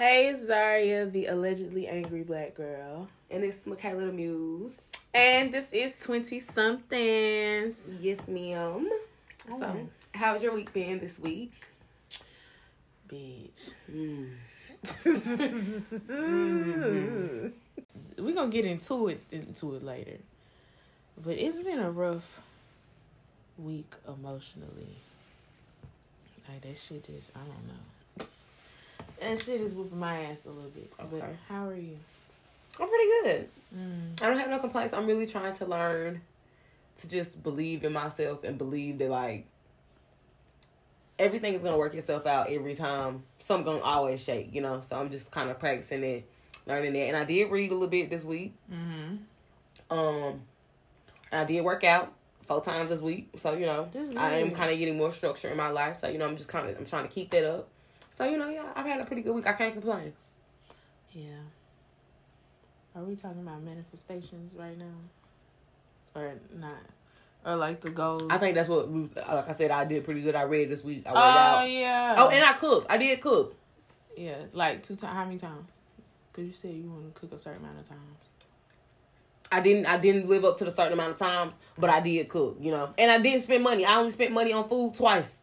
Hey, Zaria, the allegedly angry black girl. And it's Makayla Muse. And this is 20-somethings. Yes, ma'am. Oh. So, how's your week been this week? Bitch. Mm. mm-hmm. We're going to get into it later. But it's been a rough week emotionally. Like, that shit is, I don't know. And shit is whooping my ass a little bit. Okay. But how are you? I'm pretty good. Mm. I don't have no complaints. I'm really trying to learn to just believe in myself and believe that, like, everything is going to work itself out every time. Something's going to always shake, you know? So I'm just kind of practicing it, learning that. And I did read a little bit this week. Mm-hmm. And I did work out 4 times this week. So, you know, I am kind of getting more structure in my life. So, you know, I'm trying to keep that up. So, you know, yeah, I've had a pretty good week. I can't complain. Yeah. Are we talking about manifestations right now? Or not? Or, like, the goals? I think that's what, like I said, I did pretty good. I read this week. I worked out. Oh, yeah. Oh, and I cooked. I did cook. Yeah, like 2 times. How many times? Because you said you want to cook a certain amount of times. I didn't live up to the certain amount of times, but I did cook, you know. And I didn't spend money. I only spent money on food twice.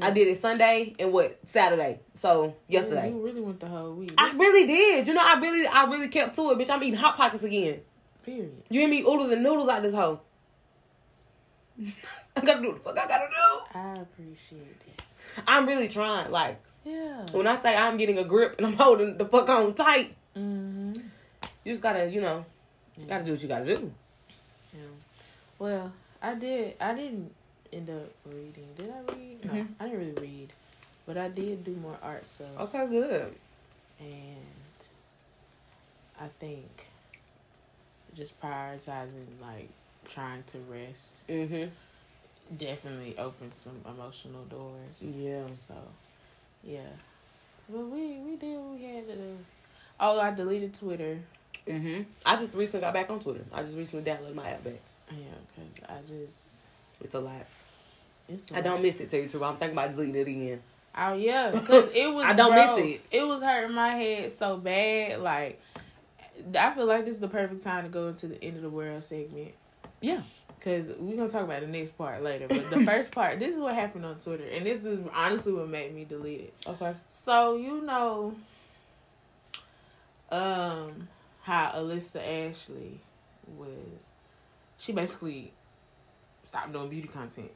I did it Sunday and Saturday. So yesterday. You really went the whole week. I really did. You know, I really kept to it, bitch. I'm eating Hot Pockets again. Period. You hear me? Oodles and noodles out this hoe. I gotta do what the fuck I gotta do. I appreciate that. I'm really trying. Like, yeah. When I say I'm getting a grip and I'm holding the fuck on tight, mm-hmm. You just gotta, you know, gotta do what you gotta do. Yeah. Well, I didn't end up reading. Did I read? No, mm-hmm. I didn't really read, but I did do more art stuff. Okay, good. And I think just prioritizing, like, trying to rest, mm-hmm. definitely opened some emotional doors. Yeah. So, yeah. But we did what we had to do. Oh, I deleted Twitter. Mm-hmm. I just recently got back on Twitter. I just recently downloaded my app back. Yeah, because it's a lot. I don't miss it, to you, true. I'm thinking about deleting it again. Oh, yeah. Because it was... I don't miss it. It was hurting my head so bad. Like, I feel like this is the perfect time to go into the end of the world segment. Yeah. Because we're going to talk about the next part later. But the first part, this is what happened on Twitter. And this is honestly what made me delete it. Okay. So, you know... how Alyssa Ashley was... She basically... stopped doing beauty content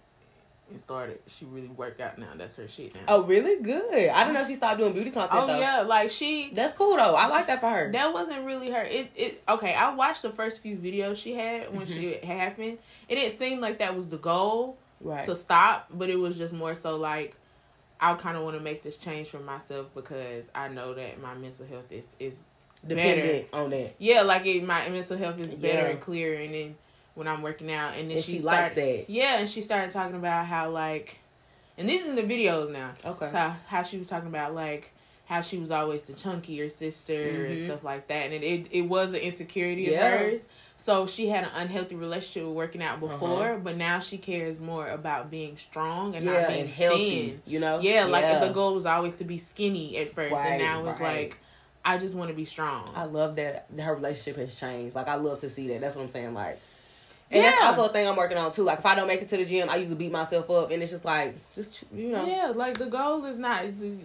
and started. She really worked out now. That's her shit now. Oh, really? Good. I didn't know she stopped doing beauty content. Oh, though. Yeah, like she. That's cool though. I like that for her. That wasn't really her. It okay. I watched the first few videos she had when she happened. It didn't seem like that was the goal, right? To stop, but it was just more so like I kind of want to make this change for myself because I know that my mental health is dependent better on that. Yeah, like my mental health is better and clearer, and then. When I'm working out, and then she started, likes that. Yeah, and she started talking about how, like, and these are the videos now. Okay. So how she was talking about, like, how she was always the chunkier sister, mm-hmm. and stuff like that, and it was an insecurity of hers. So she had an unhealthy relationship with working out before, uh-huh. but now she cares more about being strong and not being and healthy. Thin. You know, like the goal was always to be skinny at first, right, and now it's like. I just want to be strong. I love that her relationship has changed. Like I love to see that. That's what I'm saying. Like. And that's also a thing I'm working on, too. Like, if I don't make it to the gym, I usually beat myself up. And it's just like, just, you know. Yeah, like, the goal is not...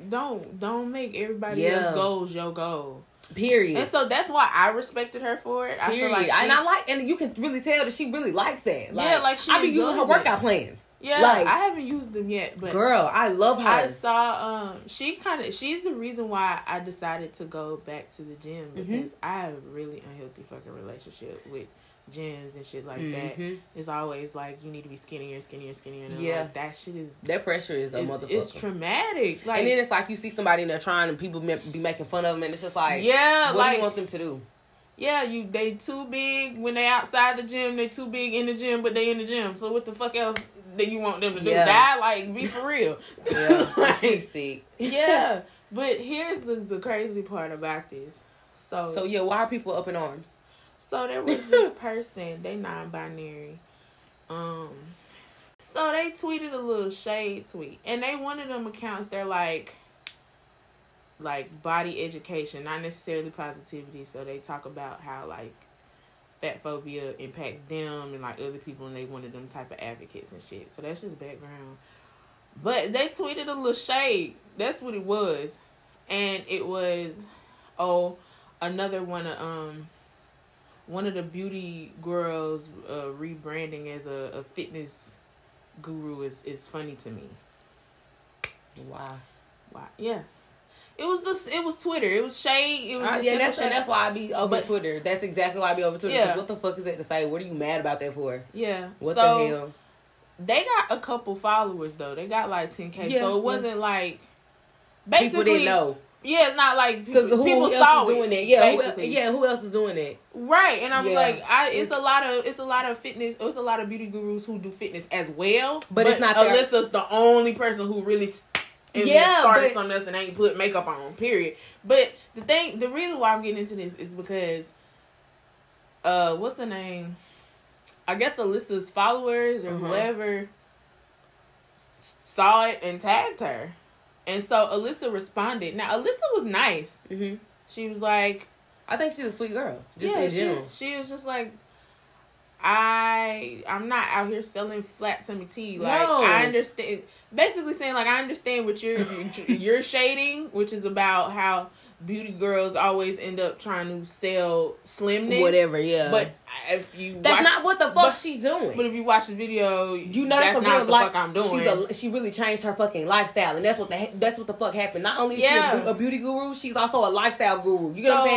Don't make everybody else's goals your goal. Period. And so that's why I respected her for it. Period. I feel like and you can really tell that she really likes that. Like, yeah, like, she I be using her workout plans. Yeah, like, I haven't used them yet, but... Girl, I love her. I saw, she's the reason why I decided to go back to the gym. Because mm-hmm. I have a really unhealthy fucking relationship with... gyms and shit like mm-hmm. that. It's always like you need to be skinnier and like, that shit is that pressure is a motherfucker. It's traumatic. Like, and then it's like you see somebody in there trying and people be making fun of them and it's just like what do you want them to do? Yeah, they too big when they outside the gym, they too big in the gym, but they in the gym. So what the fuck else do you want them to do? Die? Like, be for real. Yeah. Like, she's sick. Yeah. But here's the crazy part about this. So yeah, why are people up in arms? So there was this person, they non-binary. So they tweeted a little shade tweet. And they one of them accounts, they're like, like body education, not necessarily positivity. So they talk about how like fat phobia impacts them and like other people, and they wanted them type of advocates and shit. So that's just background. But they tweeted a little shade. That's what it was. And it was, oh, another one of the beauty girls rebranding as a fitness guru is funny to me. Why? Yeah. It was Twitter. It was shade. It was that's why I be over Twitter. That's exactly why I be over Twitter. Yeah. What the fuck is that to say? What are you mad about that for? Yeah. What the hell? They got a couple followers though. They got like 10K. Yeah. So it wasn't like basically people didn't know. Yeah, it's not like because people saw it doing that. Yeah, who else is doing that? Right, and I'm like, it's a lot of fitness. It's a lot of beauty gurus who do fitness as well. But it's not Alyssa's the only person who really started something else and ain't put makeup on. Period. But the reason why I'm getting into this is because, what's the name? I guess Alyssa's followers or whoever saw it and tagged her. And so Alyssa responded. Now, Alyssa was nice. Mm-hmm. She was like... I think she's a sweet girl. Just in general. She was just like, I'm not out here selling flat tummy tea. Like, no. I understand... Basically saying, like, I understand what you're shading, which is about how beauty girls always end up trying to sell slimness. Whatever, yeah. But if you not what the fuck she's doing. But if you watch the video, you know that's not what the fuck I'm doing. She really changed her fucking lifestyle, and that's what the fuck happened. Not only is she a beauty guru, she's also a lifestyle guru. You know what I'm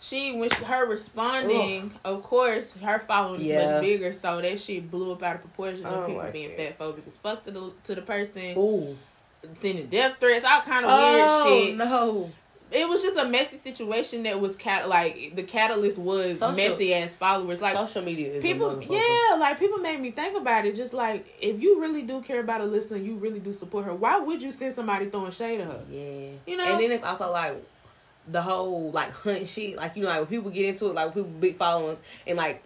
saying? Like, so, her responding, of course, her following is much bigger, so that shit blew up out of proportion of people being fat phobic as fuck to the person. Ooh. Sending death threats, all kind of weird shit. No, it was just a messy situation that was the catalyst was messy ass followers. Like social media, is people. Yeah, like people made me think about it. Just like if you really do care about Alyssa and you really do support her, why would you send somebody throwing shade at her? Yeah, you know. And then it's also like the whole like hunt shit. Like you know, like when people get into it, like people big followers and like.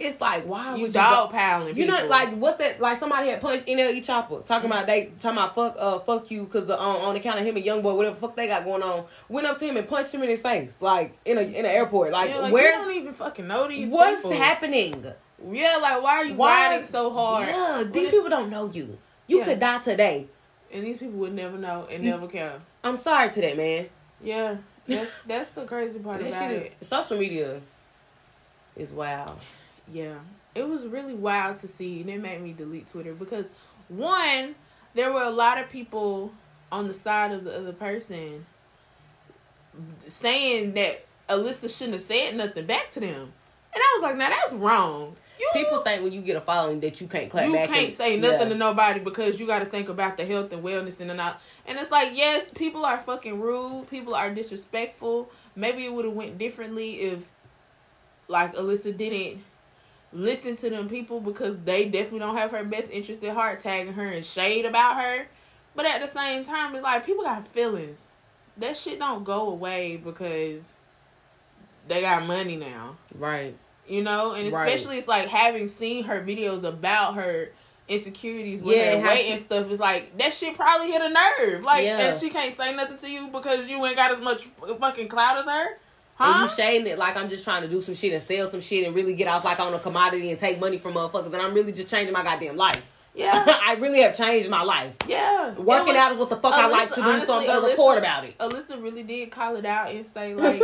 It's like, why would you dogpiling people? You know, like, what's that? Like, somebody had punched N.L.E. Chopper. Talking about fuck you, because on the account of him and Young Boy, whatever the fuck they got going on, went up to him and punched him in his face. Like, in an airport. Like, where? You don't even fucking know these what's people. What's happening? Yeah, like, why are you riding so hard? Yeah, these people don't know you. You could die today. And these people would never know and never care. I'm sorry to that, man. Yeah. That's the crazy part about it. Social media is wild. Yeah, it was really wild to see, and it made me delete Twitter because, one, there were a lot of people on the side of the other person saying that Alyssa shouldn't have said nothing back to them, and I was like, now that's wrong. People think when you get a following that you can't clap back. You can't say nothing to nobody because you got to think about the health and wellness and it's like, yes, people are fucking rude, people are disrespectful. Maybe it would have went differently if, like, Alyssa didn't listen to them people because they definitely don't have her best interest at heart, tagging her and shade about her. But at the same time, it's like people got feelings. That shit don't go away because they got money now. Right. You know, and especially it's like having seen her videos about her insecurities with her weight and stuff, it's like that shit probably hit a nerve. Like, and she can't say nothing to you because you ain't got as much fucking clout as her. Huh? And you shading it like I'm just trying to do some shit and sell some shit and really get off like on a commodity and take money from motherfuckers, and I'm really just changing my goddamn life. Yeah. I really have changed my life. Yeah. Working out is what the fuck I like to do, honestly, so I'm going to report about it. Alyssa really did call it out and say, like,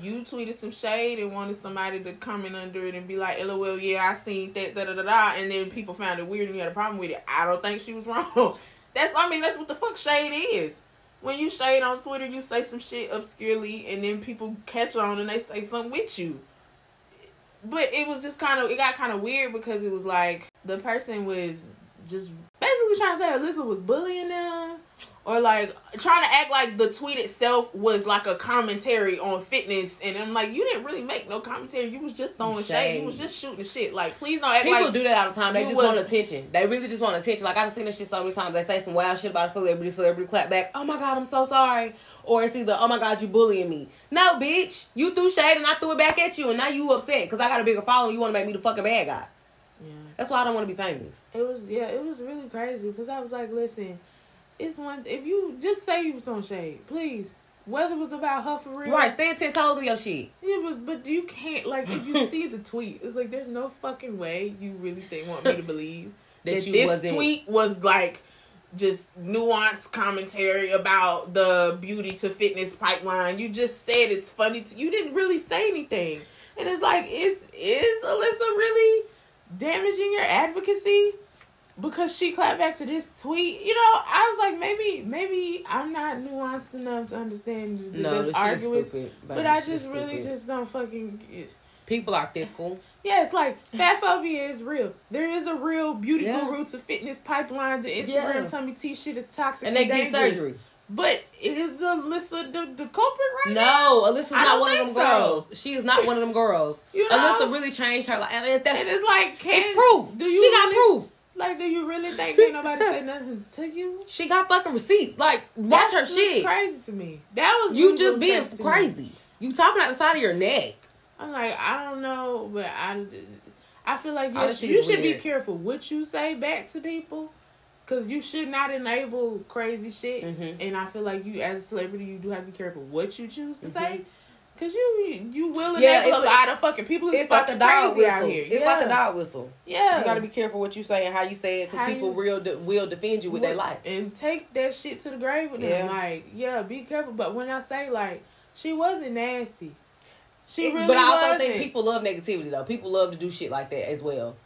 you tweeted some shade and wanted somebody to comment under it and be like, LOL, yeah, I seen that, da-da-da-da, and then people found it weird and you had a problem with it. I don't think she was wrong. That's what the fuck shade is. When you shade on Twitter, you say some shit obscurely, and then people catch on and they say something with you. But it was just it got kind of weird because it was like the person was just basically trying to say Alyssa was bullying them, or like trying to act like the tweet itself was like a commentary on fitness. And I'm like, you didn't really make no commentary. You was just throwing shade. You was just shooting shit. Like, please don't act people do that all the time. They just want attention. They really just want attention. Like, I've seen this shit so many times. They say some wild shit about a celebrity clap back. Oh my God, I'm so sorry. Or it's either, oh my God, you bullying me. No, bitch. You threw shade and I threw it back at you. And now you upset because I got a bigger following. You want to make me the fucking bad guy. Yeah. That's why I don't want to be famous. It was really crazy because I was like, listen... it's one. If you just say you was throwing shade, please. Whether it was about her for real, right? Stand 10 toes in your shit. It was, but you can't. Like, if you see the tweet, it's like there's no fucking way you really want me to believe that this wasn't. Tweet was like just nuanced commentary about the beauty to fitness pipeline. You just said it's funny. You didn't really say anything, and it's like, is Alyssa really damaging your advocacy? Because she clapped back to this tweet. You know, I was like, maybe I'm not nuanced enough to understand this argument. Stupid, but I just really just don't fucking... People are fickle. Yeah, it's like, fat phobia is real. There is a real beauty guru to fitness pipeline. The Instagram tummy T shit is toxic and dangerous. Get surgery. But is Alyssa the culprit right now? No, Alyssa's not one of them girls. She is not one of them girls. You know? Alyssa really changed her life. And it's like... It's proof. She got proof. Like, do you really think ain't nobody said nothing to you? She got fucking receipts. Like, watch her shit. That's crazy to me. That was... You just being crazy. You talking out the side of your neck. I'm like, I don't know, but I feel like you should be careful what you say back to people. Because you should not enable crazy shit. Mm-hmm. And I feel like you, as a celebrity, you do have to be careful what you choose to say. Because you will enable a lot of fucking people. It's like a dog whistle out here. It's like a dog whistle. Yeah. You got to be careful what you say and how you say it, because people will defend you with their life. And take that shit to the grave with them. Like, be careful. But when I say, like, she wasn't nasty. She really wasn't. But I also think people love negativity, though. People love to do shit like that as well.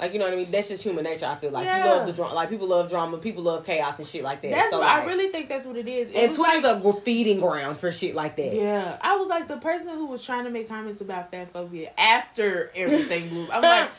Like, you know what I mean? That's just human nature, I feel like. Yeah. You love the drama. Like, people love drama. People love chaos and shit like that. That's so, what, I really think that's what it is. And Twitter's a feeding ground for shit like that. Yeah. I was like, the person who was trying to make comments about fat phobia after everything blew up. I'm like,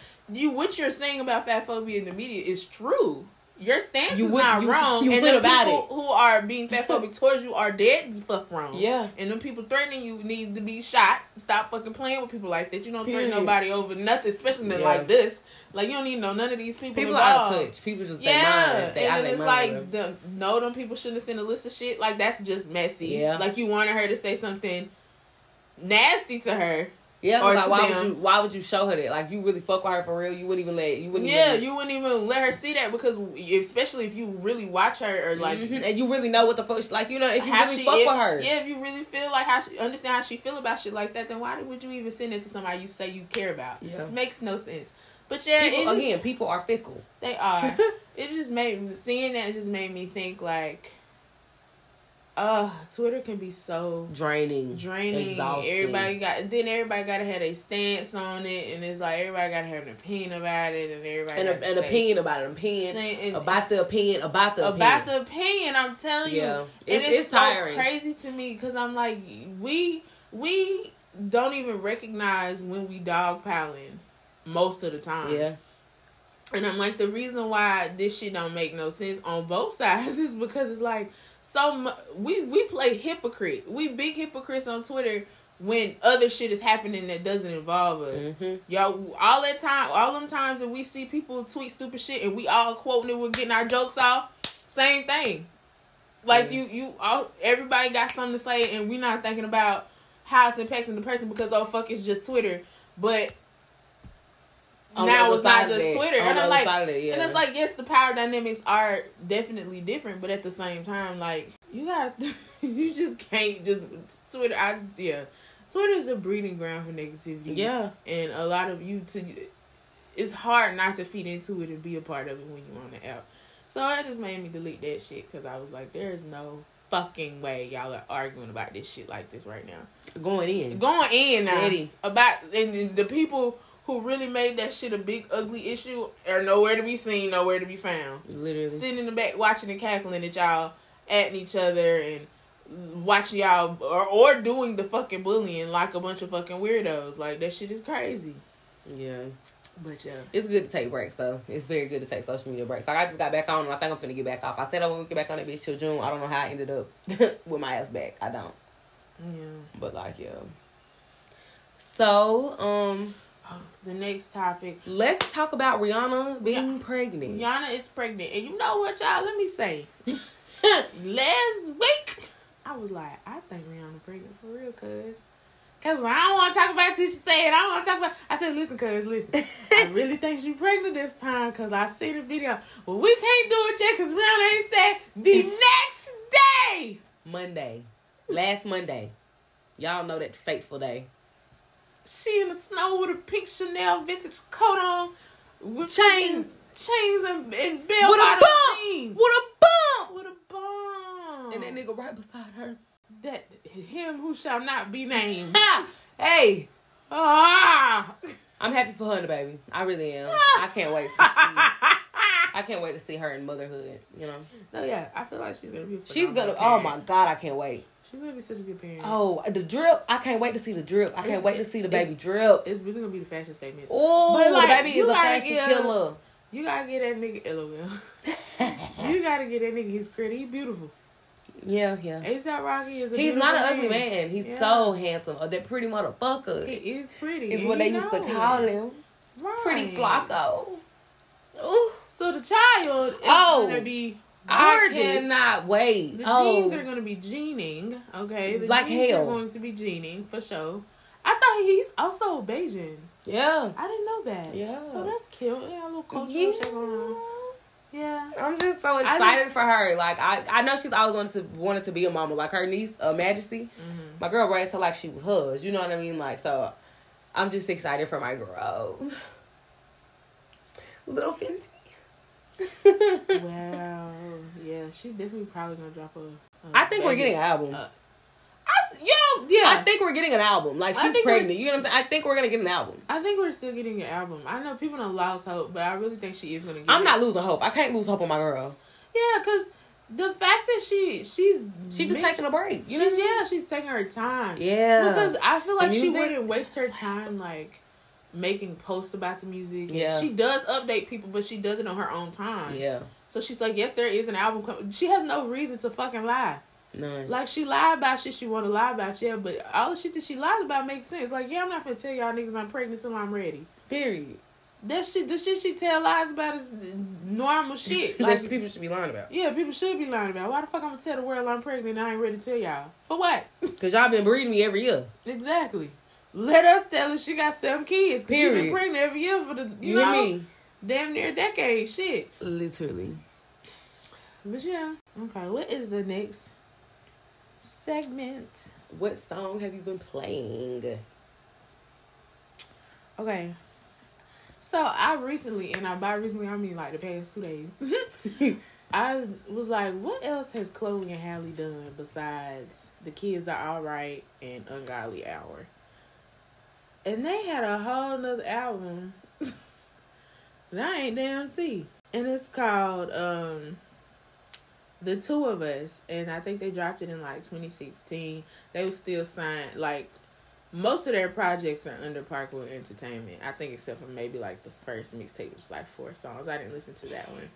what you're saying about fat phobia in the media is true. Your stance is not wrong. And the people who are being fatphobic towards you are dead fuck wrong. Yeah. And the people threatening you need to be shot. Stop fucking playing with people like that. You don't threaten nobody over nothing, especially nothing like this. Like, you don't need to know none of these people. People out of touch. People just they mind. And then it's like, them people shouldn't have sent Alyssa shit. Like, that's just messy. Yeah. Like, you wanted her to say something nasty to her. Yeah, like, why would you show her that? Like, you really fuck with her for real? You wouldn't even let her see that, because especially if you really watch her or like, and you really know what the fuck she, like, you know, if you really fuck with her. Yeah, if you really feel like understand how she feel about shit like that, then why would you even send it to somebody you say you care about? Yeah. It makes no sense. But yeah, people are fickle. They are. It just made me think like, Twitter can be so draining, exhausting. Everybody gotta have a stance on it, and it's like everybody gotta have an opinion about it, and everybody an opinion about the opinion. I'm telling you, it's so tiring. Crazy to me, because I'm like, we don't even recognize when we dogpiling most of the time. Yeah. And I'm like, the reason why this shit don't make no sense on both sides is because it's like, so we play hypocrite. We big hypocrites on Twitter when other shit is happening that doesn't involve us. Mm-hmm. Y'all, all them times that we see people tweet stupid shit and we all quoting it, we're getting our jokes off. Same thing. Like, everybody got something to say, and we not thinking about how it's impacting the person, because fuck, it's just Twitter. But now it's not just Twitter. And I'm like, and it's like, yes, the power dynamics are definitely different, but at the same time, like, you just can't just Twitter. Twitter is a breeding ground for negativity. Yeah, and a lot of it's hard not to feed into it and be a part of it when you're on the app. So that just made me delete that shit, because I was like, there is no fucking way y'all are arguing about this shit like this right now. Going in now about, and the people who really made that shit a big, ugly issue are nowhere to be seen, nowhere to be found. Literally. Sitting in the back watching and cackling at y'all, atting each other, and watching y'all, or doing the fucking bullying like a bunch of fucking weirdos. Like, that shit is crazy. Yeah. But yeah. It's good to take breaks, though. It's very good to take social media breaks. Like, I just got back on, and I think I'm finna get back off. I said I wouldn't get back on that bitch till June. I don't know how I ended up with my ass back. I don't. Yeah. But, like, yeah. So, the next topic. Let's talk about Rihanna being pregnant. Rihanna is pregnant. And you know what, y'all? Let me say. Last week, I was like, I think Rihanna pregnant for real, cuz. Cause I don't want to talk about what you said. I don't want to talk about. I said, listen, cuz, listen. I really think she pregnant this time because I see the video. Well, we can't do it yet because Rihanna ain't said the next day. Monday. Last Monday. Y'all know that fateful day. She in the snow with a pink Chanel vintage coat on. With chains. Chains and bell bottom jeans. With a bump. With a bump. And that nigga right beside her. That him who shall not be named. Hey. I'm happy for her and the baby. I really am. I can't wait to see. I can't wait to see her in motherhood, you know. No, yeah. I feel like she's going to be oh my God, I can't wait. She's going to be such a good parent. Oh, the drip. I can't wait to see the drip. I can't wait to see the baby drip. It's really going to be the fashion statement. Oh, like, the baby is a fashion killer. You got to get that nigga LOL. You got to get that nigga his credit. He beautiful. Yeah. A$AP Rocky is he's not an ugly man. He's so handsome. Oh, that pretty motherfucker. He is pretty. Is what they used to call him. Right. Pretty Flocko. Ooh. So the child is going to be gorgeous. I cannot wait. The jeans are going to be jeaning. Okay. The like jeans are going to be jeaning for sure. I thought he's also Bayesian. Yeah. I didn't know that. Yeah. So that's cute. They got a little cultural shit going on. Yeah, I'm just so excited for her. Like I know she's always wanted to be a mama. Like her niece, Majesty, my girl raised her like she was hers. You know what I mean? Like so, I'm just excited for my girl, little Fenty. Wow, yeah, she's definitely probably gonna drop a I think we're getting an album. I think we're getting an album. Like she's pregnant. You know what I'm saying? I think we're gonna get an album. I think we're still getting an album. I know people don't lose hope, but I really think she is gonna get it. I'm not losing hope. I can't lose hope on my girl. Yeah, because the fact that she's just taking a break. You know what I mean? Yeah, she's taking her time. Yeah. Because I feel like she wouldn't waste her time like making posts about the music. Yeah. She does update people, but she does it on her own time. Yeah. So she's like, yes, there is an album coming. She has no reason to fucking lie. None. Like, she lied about shit she want to lie about, yeah, but all the shit that she lies about makes sense. Like, yeah, I'm not finna tell y'all niggas I'm pregnant till I'm ready. Period. The shit she tell lies about is normal shit. Like, that people should be lying about. Yeah, people should be lying about. Why the fuck I'm gonna tell the world I'm pregnant and I ain't ready to tell y'all? For what? Because y'all been breeding me every year. Exactly. Let us tell her she got 7 kids. Because she been pregnant every year for the, you know, me. Damn near a decade. Shit. Literally. But yeah. Okay, what is the next segment? What song have you been playing? Okay. So I recently, and by recently I mean like the past 2 days, I was like, what else has Chloe and Halle done besides The Kids Are All Right and Ungodly Hour? And they had a whole nother album that I ain't damn see. And it's called The Two of Us, and I think they dropped it in like 2016. They were still signed. Like most of their projects are under Parkwood Entertainment, I think, except for maybe like the first mixtape, which is like 4 songs. I didn't listen to that one,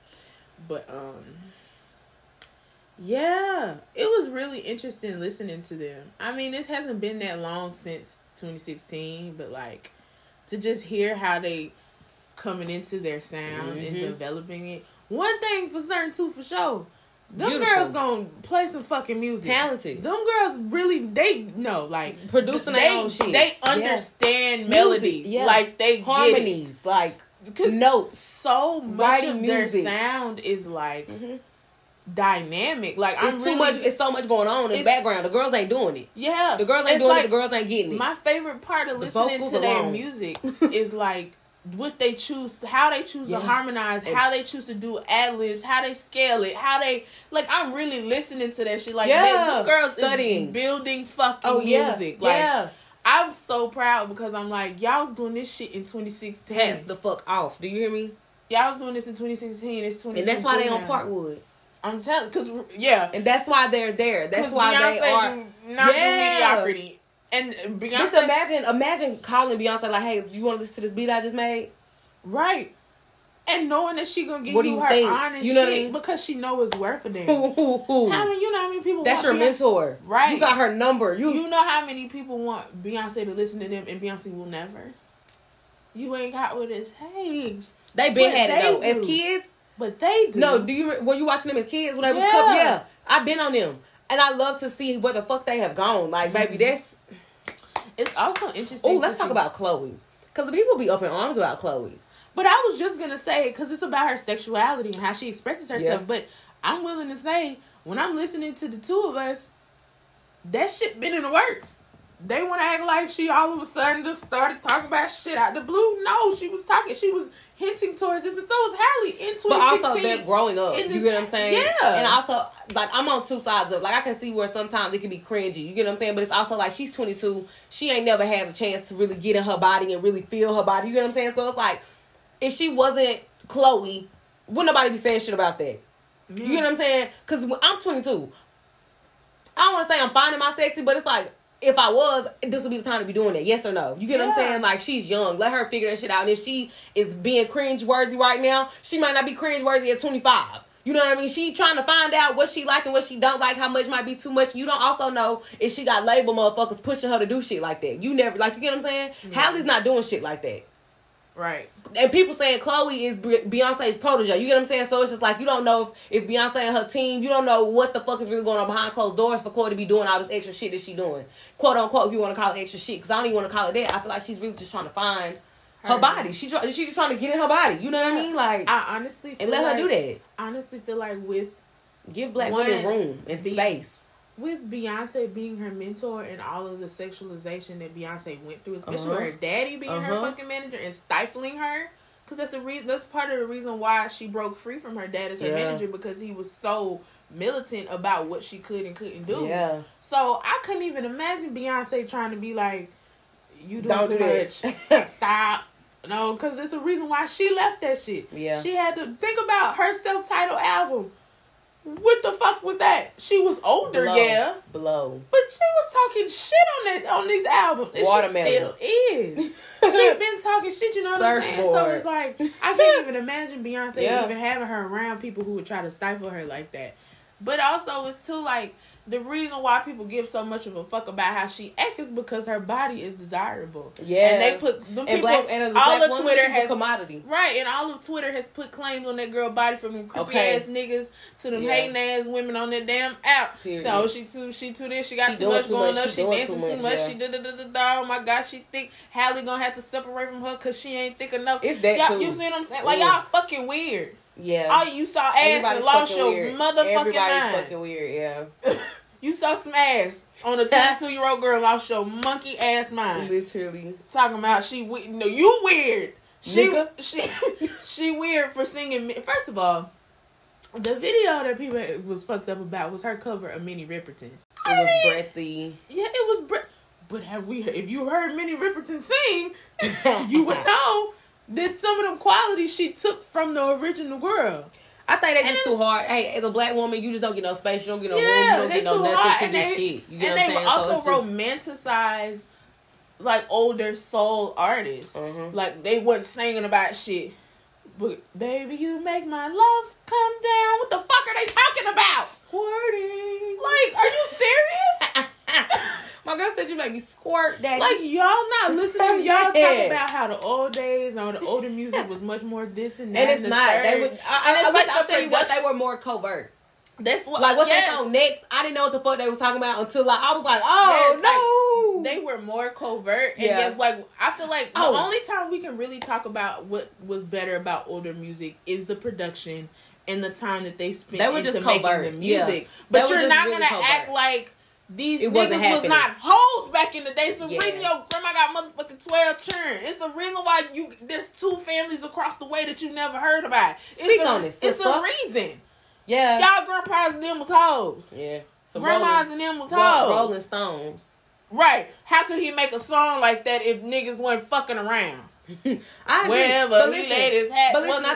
but yeah, it was really interesting listening to them. I mean, it hasn't been that long since 2016, but like to just hear how they coming into their sound and developing it. One thing for certain, too, for sure. Them beautiful girls gonna play some fucking music. Talented. Them girls really, they know, like producing their own shit. They understand melody. Yeah. Like they harmonies. Get it. Like notes. So much of music. Their sound is like dynamic. Like it's it's so much going on in the background. The girls ain't doing it. Yeah. The girls ain't doing it, the girls ain't getting it. My favorite part of listening to their music is like what they choose, how they choose to harmonize, how they choose to do ad-libs, how they scale it, how they, like, I'm really listening to that shit. Like, the girls studying, building fucking music. Like, I'm so proud because I'm like, y'all was doing this shit in 2016. Hands the fuck off. Do you hear me? Y'all was doing this in 2016. It's 2016. And that's why they on Parkwood. I'm telling, because, and that's why they're there. That's why Beyonce they are. Not mediocrity. And Beyonce, bitch, imagine calling Beyonce like, "Hey, you want to listen to this beat I just made?" Right. And knowing that she gonna give you her honest shit, I mean? Because she know it's worth a damn. You know how many people? That's want your mentor, right? You got her number. You know how many people want Beyonce to listen to them, and Beyonce will never. You ain't got with his hags. They been had it though as kids, but they do. No, do you? Were you watching them as kids when they was couple? Yeah, I've been on them, and I love to see where the fuck they have gone. Like, baby, that's. It's also interesting. Oh, let's talk about Chloe. Because the people be up in arms about Chloe. But I was just going to say, because it's about her sexuality and how she expresses herself. Yeah. But I'm willing to say, when I'm listening to The Two of Us, that shit been in the works. They want to act like she all of a sudden just started talking about shit out the blue. No, she was talking. She was hinting towards this. And so was Halle in 2016. But also they're growing up. You get what I'm saying? Yeah. And also, like, I'm on two sides of, like, I can see where sometimes it can be cringy. You get what I'm saying? But it's also like she's 22. She ain't never had a chance to really get in her body and really feel her body. You get what I'm saying? So it's like, if she wasn't Chloe, wouldn't nobody be saying shit about that. Mm. You get what I'm saying? Because I'm 22. I don't want to say I'm finding my sexy, but it's like, if I was, this would be the time to be doing that. Yes or no? You get what I'm saying? Like, she's young. Let her figure that shit out. And if she is being cringeworthy right now, she might not be cringeworthy at 25. You know what I mean? She trying to find out what she like and what she don't like, how much might be too much. You don't also know if she got label motherfuckers pushing her to do shit like that. You never, like, you get what I'm saying? Mm-hmm. Halle's not doing shit like that. Right. And people saying Chloe is Beyonce's protege. You get what I'm saying? So it's just like, you don't know if Beyonce and her team, you don't know what the fuck is really going on behind closed doors for Chloe to be doing all this extra shit that she doing. Quote unquote, if you want to call it extra shit. Because I don't even want to call it that. I feel like she's really just trying to find her body. She's just trying to get in her body. You know what I mean? Like, I honestly feel and let her do that. I honestly feel like with... Give black women room and space. With Beyonce being her mentor and all of the sexualization that Beyonce went through, especially her daddy being her fucking manager and stifling her, because that's the reason. That's part of the reason why she broke free from her dad as her manager, because he was so militant about what she could and couldn't do. Yeah. So I couldn't even imagine Beyonce trying to be like, "You do too much. Stop." No, because it's the reason why she left that shit. Yeah. She had to think about her self-titled album. What the fuck was that? She was older, Blow. But she was talking shit on that on these albums. And Watermelon. She still is. She's been talking shit, you know what I'm saying? So it's like, I can't even imagine Beyonce even having her around people who would try to stifle her like that. But also, it's too, like, the reason why people give so much of a fuck about how she acts is because her body is desirable. Yeah. And they put them and people... all of Twitter has... commodity. Right. And all of Twitter has put claims on that girl body from them creepy-ass niggas to them hating-ass women on that damn app. Period. So she too this. She got too much going on. She dancing too much. She da-da-da-da-da. Oh, my God. She thick. Halle gonna have to separate from her because she ain't thick enough. It's that y'all, too. You see what I'm saying? Like, y'all fucking weird. Yeah. All you saw ass and lost your motherfucking mind. Everybody's fucking weird, yeah. You saw some ass on a 22-year-old girl, lost your monkey ass mind. Literally. Talking about you weird. She weird for singing. First of all, the video that people was fucked up about was her cover of Minnie Ripperton. It was breathy. Yeah, it was but if you heard Minnie Ripperton sing, you would know that some of them qualities she took from the original girl. I think that's just too hard. Hey, as a black woman, you just don't get no space. You don't get no room. You don't get no nothing to this shit. You get what I'm saying? And they also romanticize, like, older soul artists. Mm-hmm. Like, they wasn't singing about shit. But, baby, you make my love come down. What the fuck are they talking about? Squirting. Like, are you serious? My girl said you make me squirt, daddy. Like, y'all not listening. Y'all talk about how the old days and all the older music was much more distant. And it's not. They would. I'll tell you what, they were more covert. That's what. Like, what's that song next? I didn't know what the fuck they was talking about until I was like, oh, no. Like, they were more covert. And that's like, I feel like the only time we can really talk about what was better about older music is the production and the time that they spent into making the music. Yeah. But you're not going to act like these niggas was not hoes back in the day. It's the reason your grandma got motherfucking 12 children. It's the reason why there's two families across the way that you never heard about. It's a reason. Yeah. Y'all grandpas and them was hoes. Yeah. So grandmas and them was hoes. Rolling Stones. Right. How could he make a song like that if niggas weren't fucking around? I agree. Wherever he laid his hat. But listen, I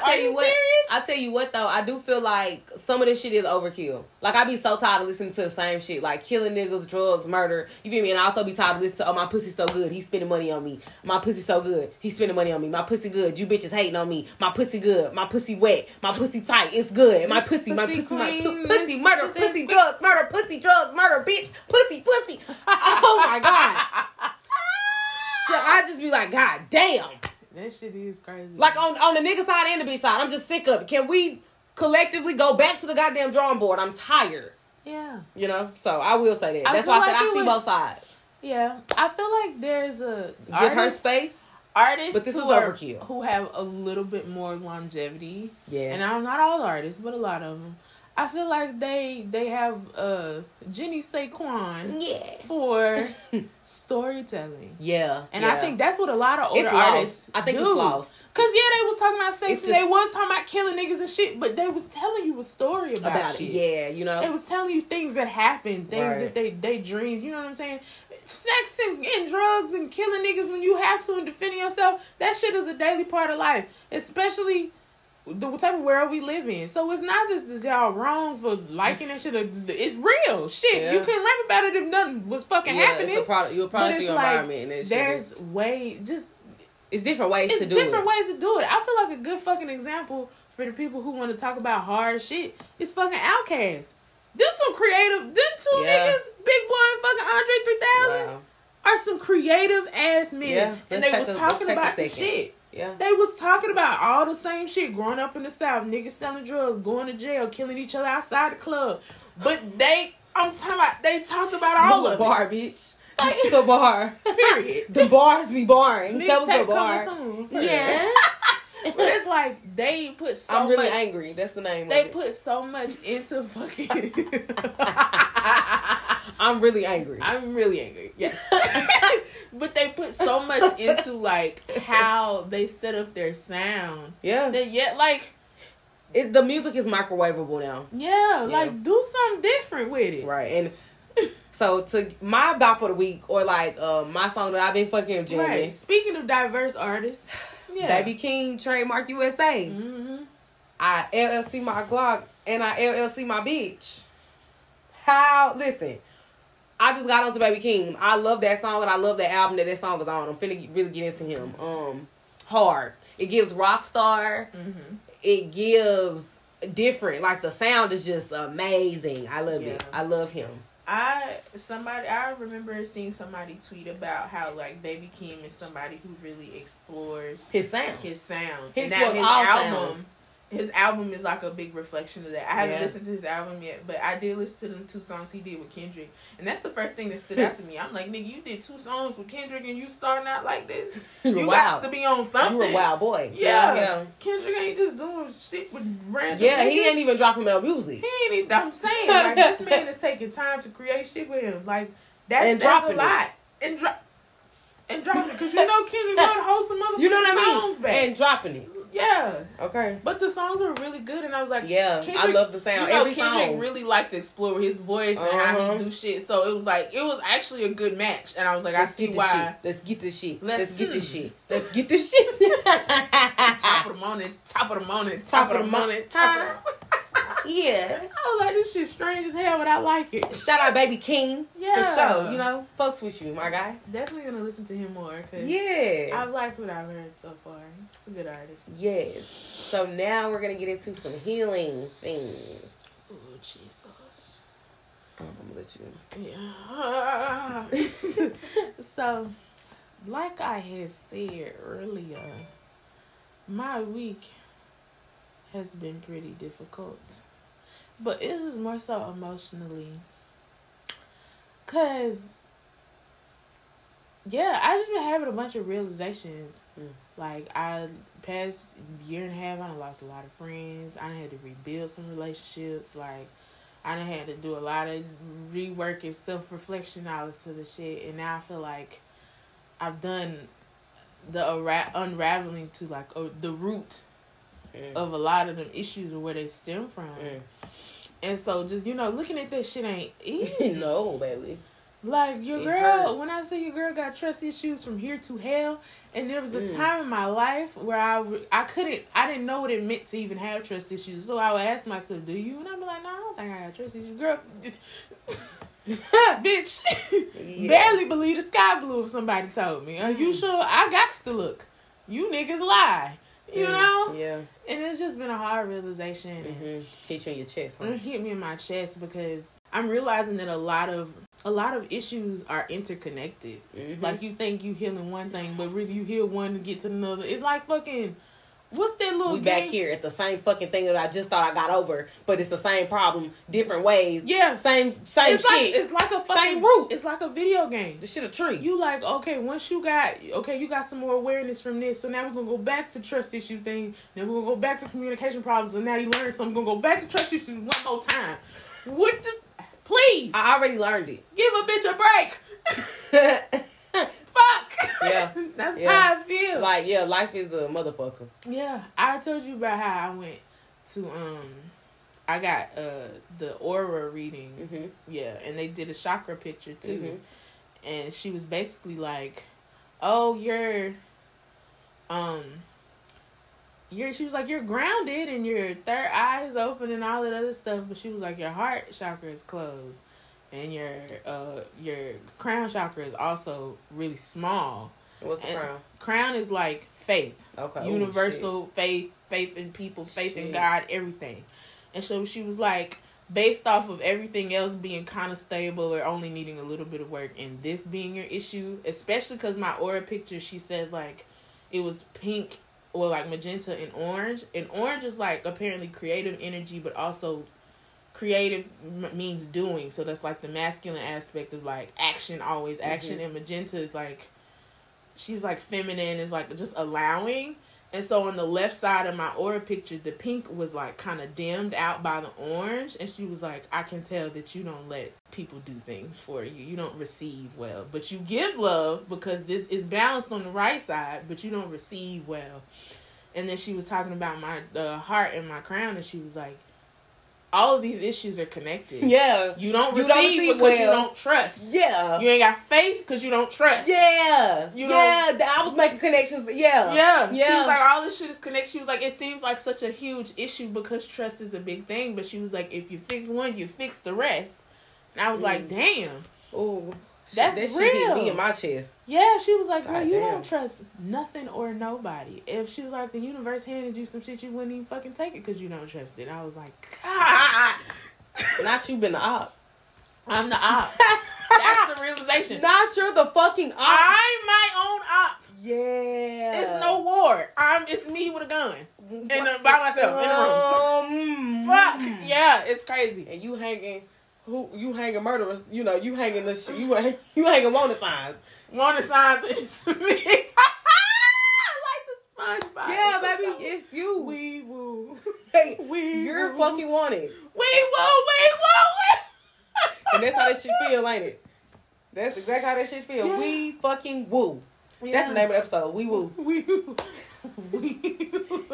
tell you what though, I do feel like some of this shit is overkill. Like, I be so tired of listening to the same shit, like killing niggas, drugs, murder. You feel me? And I also be tired of listening to, oh, my pussy so good, he's spending money on me. My pussy so good, he's spending money on me. My pussy good, you bitches hating on me. My pussy good, my pussy wet, my pussy tight, it's good. My pussy, pussy, murder, pussy, drugs, murder, pussy, drugs, murder, bitch, pussy. Oh my God. So I just be like, God damn. That shit is crazy. Like, on the nigga side and the bitch side, I'm just sick of it. Can we collectively go back to the goddamn drawing board? I'm tired. Yeah. You know? So, I will say that. That's why I said I see both sides. Yeah, I feel like there's a give her space. Artists but this who, is overkill. Who have a little bit more longevity. Yeah, and I'm not all artists, but a lot of them. I feel like they have Jenny Saquon for storytelling. Yeah. And I think that's what a lot of older artists do. I think it's lost. Because, they was talking about sex and they was talking about killing niggas and shit, but they was telling you a story about shit. Yeah, They was telling you things that happened, things that they dreamed. You know what I'm saying? Sex and drugs and killing niggas when you have to and defending yourself, that shit is a daily part of life. Especially the type of world we live in. So it's not just that y'all wrong for liking that shit. It's real shit. Yeah. You couldn't rap about it if nothing was fucking happening. It's a product. You're a product of your environment. And that there's shit it's different ways to do it. It's different ways to do it. I feel like a good fucking example for the people who want to talk about hard shit is fucking Outkast. Them some creative. Them two niggas, Big Boy and fucking Andre 3000, are some creative ass men. Yeah. And they was talking about the shit. Yeah. They was talking about all the same shit growing up in the South. Niggas selling drugs, going to jail, killing each other outside the club. But they talked about all of it. Bitch. Like, the bar. Period. The bars be barring. That was the bar. Yeah. But it's like, they put so much. I'm really angry. That's the name of it. They put so much into fucking. I'm really angry. I'm really angry. Yes. But they put so much into, like, how they set up their sound. Yeah. That yet, like, the music is microwavable now. Yeah. Like, do something different with it. Right. And so, to my bop of the week, or, like, my song that I've been fucking jamming. Right. Speaking of diverse artists. Yeah. Baby Keem, Trademark USA. Mm-hmm. I LLC my Glock, and I LLC my bitch. How? Listen. I just got onto Baby Keem. I love that song and I love that album that song is on. I'm finna really get into him. Hard. It gives Rockstar. Mm-hmm. It gives different. Like, the sound is just amazing. I love it. I love him. I remember seeing somebody tweet about how, like, Baby Keem is somebody who really explores his sound. His album. Sounds. His album is like a big reflection of that. I haven't listened to his album yet, but I did listen to them two songs he did with Kendrick. And that's the first thing that stood out to me. I'm like, nigga, you did two songs with Kendrick and you starting out like this? You got to be on something. You a wild boy. Yeah. Kendrick ain't just doing shit with random niggas. He ain't even dropping out music. He ain't even, I'm saying, like, this man is taking time to create shit with him. Like, that's a lot. And dropping it. Because Kendrick got a wholesome motherfucking songs back. And dropping it. Yeah. Okay. But the songs were really good, and I was like, yeah, Kendrick, I love the sound. Kendrick really liked to explore his voice and how he do shit, so it was like, it was actually a good match, and I was like, I see why. Let's get this shit. Let's get this shit. Let's get this shit. Top of the morning time. Yeah. I was like, this shit's strange as hell, but I like it. Shout out Baby Keem. Yeah. For sure. Fucks with you, my guy. Definitely gonna listen to him more, because I've liked what I've heard so far. He's a good artist. Yes. So now we're gonna get into some healing things. Oh, Jesus. I'm gonna let you in. Yeah. So, like I had said earlier, my week has been pretty difficult. But this is more so emotionally. Because, I just been having a bunch of realizations. Mm. Like, past year and a half, I done lost a lot of friends. I done had to rebuild some relationships. Like, I done had to do a lot of rework and self-reflection, all this other shit. And now I feel like I've done the unraveling to, like, the root of a lot of them issues or where they stem from. Mm. And so, just, looking at that shit ain't easy. No, baby. Like, your girl, when I say your girl got trust issues from here to hell, and there was a time in my life where I didn't know what it meant to even have trust issues. So I would ask myself, do you? And I'd be like, no, I don't think I got trust issues. Girl, bitch, barely believe the sky blue if somebody told me. Are you sure? I got to look. You niggas lie. Yeah. And it's just been a hard realization. Mm-hmm. Hit you in your chest, huh? It hit me in my chest because I'm realizing that a lot of issues are interconnected. Mm-hmm. Like, you think you healing one thing, but really you heal one to get to another. It's like fucking What's that little game? Back here at the same fucking thing that I just thought I got over, but it's the same problem, different ways. Yeah. Same it's shit. Like, it's like a fucking... Same root. It's like a video game. This shit a tree. You like, okay, once you got... Okay, you got some more awareness from this, so now we're going to go back to trust issue thing, then we're going to go back to communication problems, and now you learn something. We're going to go back to trust issues one more time. What the... Please. I already learned it. Give a bitch a break. Fuck. Yeah. That's how I feel. Like, yeah, life is a motherfucker. Yeah. I told you about how I went to, I got the aura reading. Mm-hmm. Yeah. And they did a chakra picture too. Mm-hmm. And she was basically like, oh, she was like, you're grounded and your third eye is open and all that other stuff. But she was like, your heart chakra is closed. And your crown chakra is also really small. What's the crown? Crown is like faith. Okay. Universal faith in people, faith in God, everything. And so she was like, based off of everything else being kind of stable or only needing a little bit of work and this being your issue, especially because my aura picture, she said like it was pink or like magenta and orange. And orange is like apparently creative energy, but also creative means doing, so that's like the masculine aspect of like action, always action. Mm-hmm. And magenta is like, she's like feminine, is like just allowing. And so on the left side of my aura picture, the pink was like kind of dimmed out by the orange. And she was like, I can tell that you don't let people do things for you. You don't receive well, but you give love, because this is balanced on the right side, but you don't receive well. And then she was talking about my heart and my crown, and she was like, all of these issues are connected. Yeah. You don't receive because you don't trust. Yeah. You ain't got faith because you don't trust. Yeah. I was making connections. Yeah. She was like, all this shit is connected. She was like, it seems like such a huge issue because trust is a big thing. But she was like, if you fix one, you fix the rest. And I was like, damn. Ooh. That real. She hit me in my chest. Yeah, she was like, girl, God, you don't trust nothing or nobody. If she was like, the universe handed you some shit, you wouldn't even fucking take it because you don't trust it. And I was like, God. Not you been the op. I'm the op. That's the realization. Not you're the fucking op. I'm my own op. Yeah. It's no war. It's me with a gun. And by myself in the room. Fuck. Yeah, it's crazy. And you hanging... Who you hanging murderers? You know you hanging this shit. You hanging warning signs. Warning signs is me. Like the SpongeBob. Yeah, baby, it's you. We woo. Hey, you're fucking wanted. We woo. And that's how that shit feel, ain't it? That's exactly how that shit feel. Yeah. We fucking woo. Yeah. That's the name of the episode. We woo. We woo. Wee woo.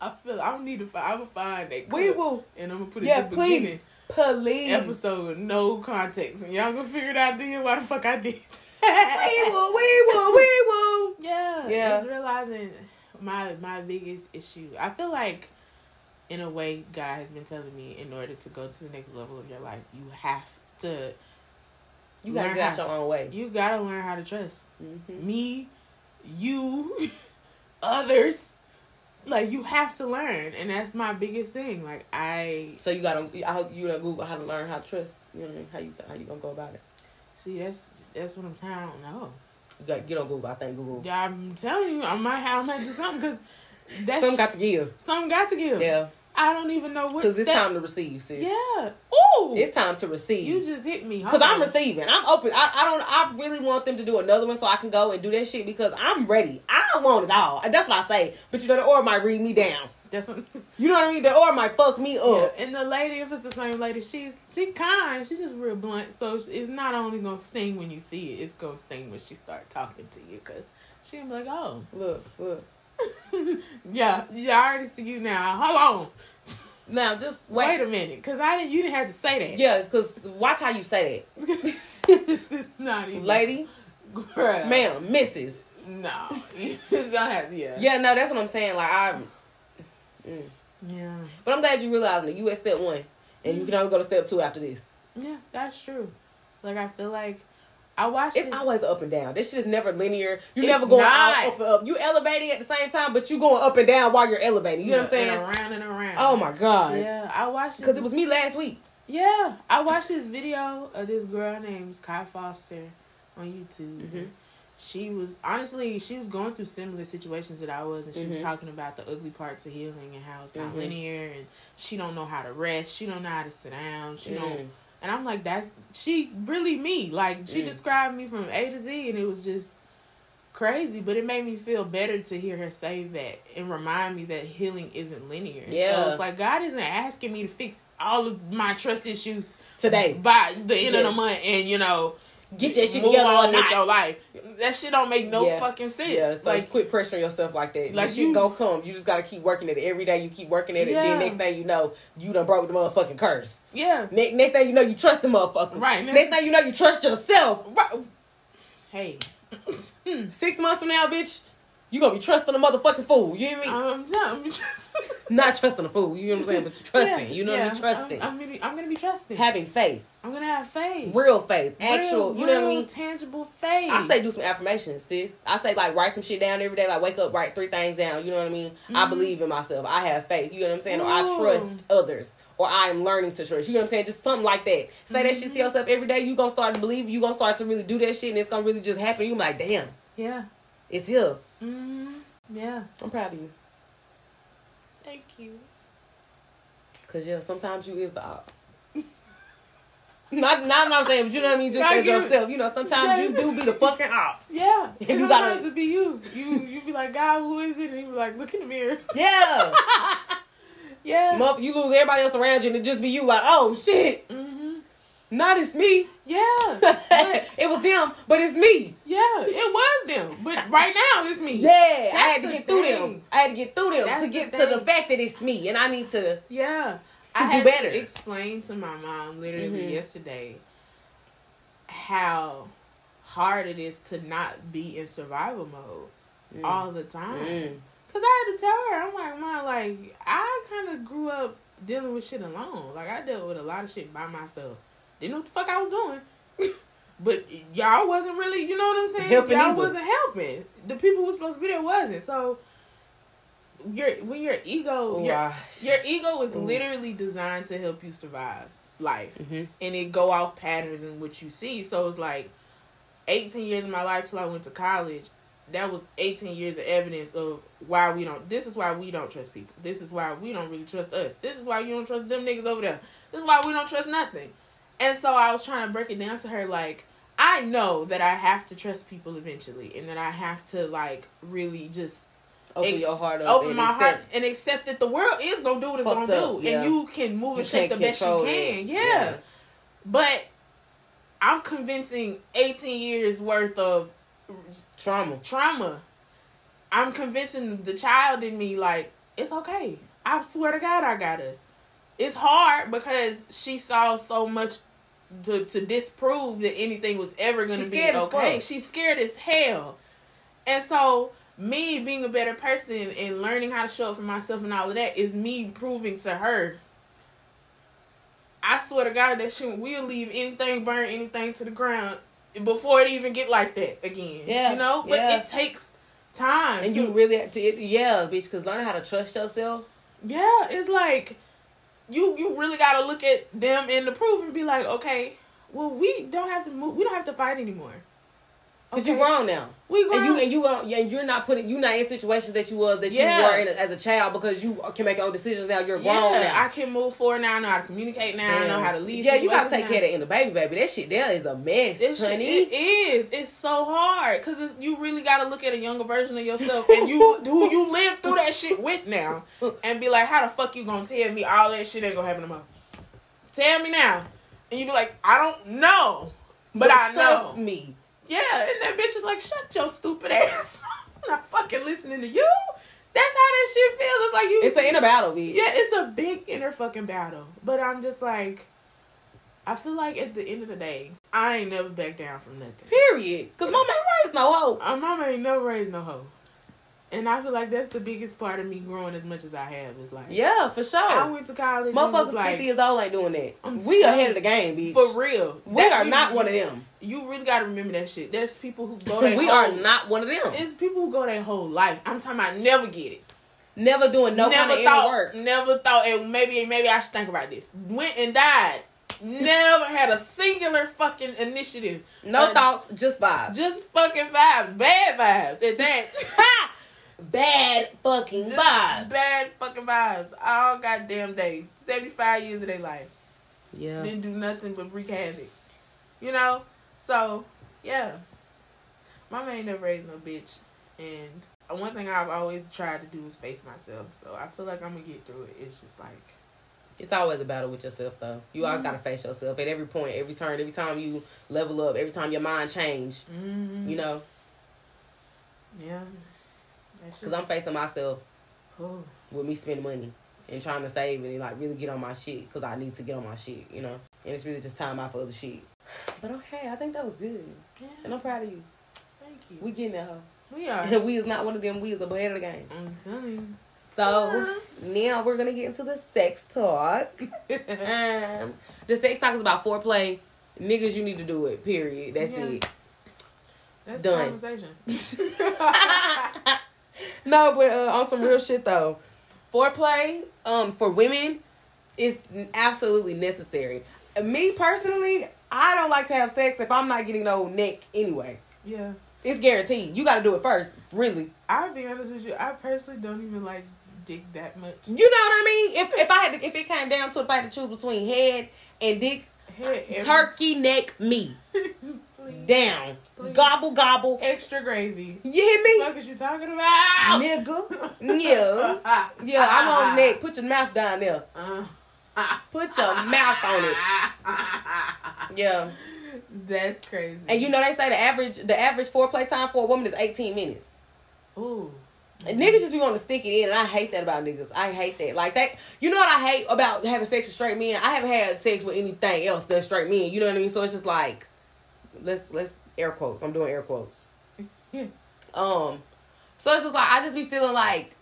I feel I don't need to find. I'm gonna find that clip. Wee woo. And I'm gonna put it in the beginning. Please. Episode with no context, and y'all gonna figure it out then why the fuck I did. Wee woo. Yeah. Just realizing my biggest issue. I feel like, in a way, God has been telling me, in order to go to the next level of your life, you have to. You gotta get out your own way. You gotta learn how to trust. Mm-hmm. Me, you, others. Like, you have to learn, and that's my biggest thing. Like, so you gotta, I hope you Google how to learn how to trust. You know what I mean? How you gonna go about it? See, that's what I'm saying. I don't know. You gotta get on Google. I think Google. Yeah, I'm telling you, I might do something because that's some got to give. Yeah. I don't even know what. Because it's time to receive, sis. Yeah. Ooh. It's time to receive. You just hit me. Because I'm receiving. I'm open. I really want them to do another one so I can go and do that shit because I'm ready. I want it all. That's what I say. But you know, the aura might read me down. That's what. You know what I mean? The aura might fuck me up. Yeah. And the lady, if it's the same lady, she kind. She just real blunt. So it's not only going to sting when you see it. It's going to sting when she start talking to you because she'll be like, oh. Look. Yeah, I already see you now. Hold on. Now, just wait a minute, cause you didn't have to say that. Yeah, cause watch how you say that. This is not even, lady, girl, ma'am, Mrs. No, you don't have to. Yeah, no, that's what I'm saying. Like yeah. But I'm glad you realizing that you at step 1, and you can only go to step 2 after this. Yeah, that's true. Like I feel like. It's always up and down. This shit is never linear. You're never going out, up and up. You elevating at the same time, but you going up and down while you're elevating. You know what I'm saying? And around and around. Oh, my God. Yeah, I watched it. Because it was me last week. Yeah, I watched this video of this girl named Kai Foster on YouTube. Mm-hmm. She was going through similar situations that I was, and she was talking about the ugly parts of healing and how it's not linear, and she don't know how to rest, she don't know how to sit down, she don't. And I'm like, that's she really me. Like she described me from A to Z, and it was just crazy, but it made me feel better to hear her say that and remind me that healing isn't linear. Yeah, so it's like God isn't asking me to fix all of my trust issues today by the end of the month, and you know. Get that shit together on with your life. That shit don't make no fucking sense. Yeah, so like, quit pressuring yourself like that. Like, you gonna come. You just gotta keep working at it. Every day you keep working at it. Yeah. Then next thing you know, you done broke the motherfucking curse. Yeah. Next thing you know, you trust the motherfuckers. Right. Next thing you know, you trust yourself. Right. Hey. 6 months from now, bitch, you gonna be trusting a motherfucking fool. You hear me? Not trusting a fool. You know what I'm saying? But you're trusting. Yeah, you know what I'm trusting. I'm gonna be trusting. Having faith. I'm gonna have faith. Real faith. Actual. You know what I mean? Tangible faith. I say do some affirmations, sis. I say like write some shit down every day. Like wake up, write 3 things down. You know what I mean? Mm-hmm. I believe in myself. I have faith. You know what I'm saying? Ooh. Or I trust others. Or I am learning to trust. You know what I'm saying? Just something like that. Say that shit to yourself every day. You gonna start to believe. You gonna start to really do that shit, and it's gonna really just happen. You like, damn. Yeah. It's here. Mm-hmm. Yeah. I'm proud of you. Thank you. Cause yeah, sometimes you is the op. Not I'm not saying, but you know what I mean. Just as yourself, you know. Sometimes you do be the fucking op. Yeah, and you gotta to be you. You be like, God, who is it? And you be like, look in the mirror. Yeah, yeah. You lose everybody else around you, and it just be you. Like, oh shit. Mm-hmm. Not it's me. Yeah, it was them, but it's me. Yeah, it was them, but right now it's me. Yeah, I had to get through them That's to get to the fact that it's me, and I need to. Yeah. I had to explain to my mom literally yesterday how hard it is to not be in survival mode all the time. Because I had to tell her, I'm like, Mom, like, I kind of grew up dealing with shit alone. Like, I dealt with a lot of shit by myself. Didn't know what the fuck I was doing. But y'all wasn't really, you know what I'm saying? Helping y'all either. Wasn't helping. The people who were supposed to be there wasn't. So... Your ego is literally designed to help you survive life, and it go off patterns in what you see. So it's like 18 years of my life till I went to college. That was 18 years of evidence of why we don't. This is why we don't trust people. This is why we don't really trust us. This is why you don't trust them niggas over there. This is why we don't trust nothing. And so I was trying to break it down to her, like, I know that I have to trust people eventually, and that I have to like really just. Open your heart up. Open my heart and accept that the world is going to do what it's going to do. Yeah. And you can move and shake the best you can. Yeah. But I'm convincing 18 years worth of trauma. I'm convincing the child in me, like, it's okay. I swear to God I got us. It's hard because she saw so much to disprove that anything was ever going to be okay. She's scared as hell. And so... me being a better person and learning how to show up for myself and all of that is me proving to her, I swear to God, that she will leave anything, burn anything to the ground before it even get like that again. Yeah, you know? But it takes time. And you really have to, bitch, because learning how to trust yourself. Yeah, it's like, you really got to look at them in the proof and be like, okay, well, we don't have to move. We don't have to fight anymore. Because you're grown now. We grown. And you're not in situations that you was, that you were in as a child, because you can make your own decisions now. You're grown now. I can move forward now. I know how to communicate now. Damn. I know how to lead. Yeah, you got to take care of the baby. That shit there is a mess, honey. It is. It's so hard. Because you really got to look at a younger version of yourself and who you live through that shit with now and be like, how the fuck you going to tell me all that shit ain't going to happen tomorrow? Tell me now. And you be like, I don't know. But I know. Trust me. Yeah, and that bitch is like, shut your stupid ass. I'm not fucking listening to you. That's how that shit feels. It's like it's an inner battle, bitch. Yeah, it's a big inner fucking battle. But I'm just like, I feel like at the end of the day, I ain't never back down from nothing. Period. Because mama ain't raised no hoe. Mama ain't never raised no hoe. And I feel like that's the biggest part of me growing as much as I have. It's like... yeah, for sure. I went to college. Motherfuckers 50 years old ain't doing that. We ahead of the game, bitch. For real. We are not one of them. You really got to remember that shit. There's people who go their are not one of them. It's people who go their whole life. I'm talking about never get it. Never doing no kind of inner work. Never thought, maybe I should think about this. Went and died. Never had a singular fucking initiative. No thoughts, just vibes. Just fucking vibes. Bad vibs at that. Bad fucking just vibes. Bad fucking vibes. All goddamn day. 75 years of their life. Yeah. Didn't do nothing but wreak havoc. You know? So, yeah. My man never raised no bitch. And one thing I've always tried to do is face myself. So, I feel like I'm going to get through it. It's just like... It's always a battle with yourself, though. You always got to face yourself at every point, every turn, every time you level up, every time your mind change. Mm-hmm. You know? Yeah. Because I'm facing myself with me spending money and trying to save and like really get on my shit because I need to get on my shit, you know? And it's really just time out for other shit. But okay, I think that was good. Yeah. And I'm proud of you. Thank you. We getting that hoe. We are. We is not one of them. We is up ahead of the game. I'm telling you. So, now we're going to get into the sex talk. The sex talk is about foreplay. Niggas, you need to do it, period. That's it. That's done. The conversation. No, but on some real shit, though. Foreplay, for women, is absolutely necessary. Me, personally, I don't like to have sex if I'm not getting no neck anyway. Yeah. It's guaranteed. You got to do it first, really. I'll be honest with you. I personally don't even like dick that much. You know what I mean? If I had to, if it came down to it, if I had to choose between head and dick, turkey neck me. Please. Down. Please. Gobble, gobble. Extra gravy. You hear me? What the fuck is you talking about? Nigga. Yeah. Yeah, I'm on neck. Put your mouth down there. Put your mouth on it. Yeah. That's crazy. And you know they say the average foreplay time for a woman is 18 minutes. Ooh. And niggas just be wanting to stick it in, and I hate that about niggas. I hate that. Like that, you know what I hate about having sex with straight men? I haven't had sex with anything else than straight men. You know what I mean? So it's just like, let's air quotes. I'm doing air quotes. So it's just like I just be feeling like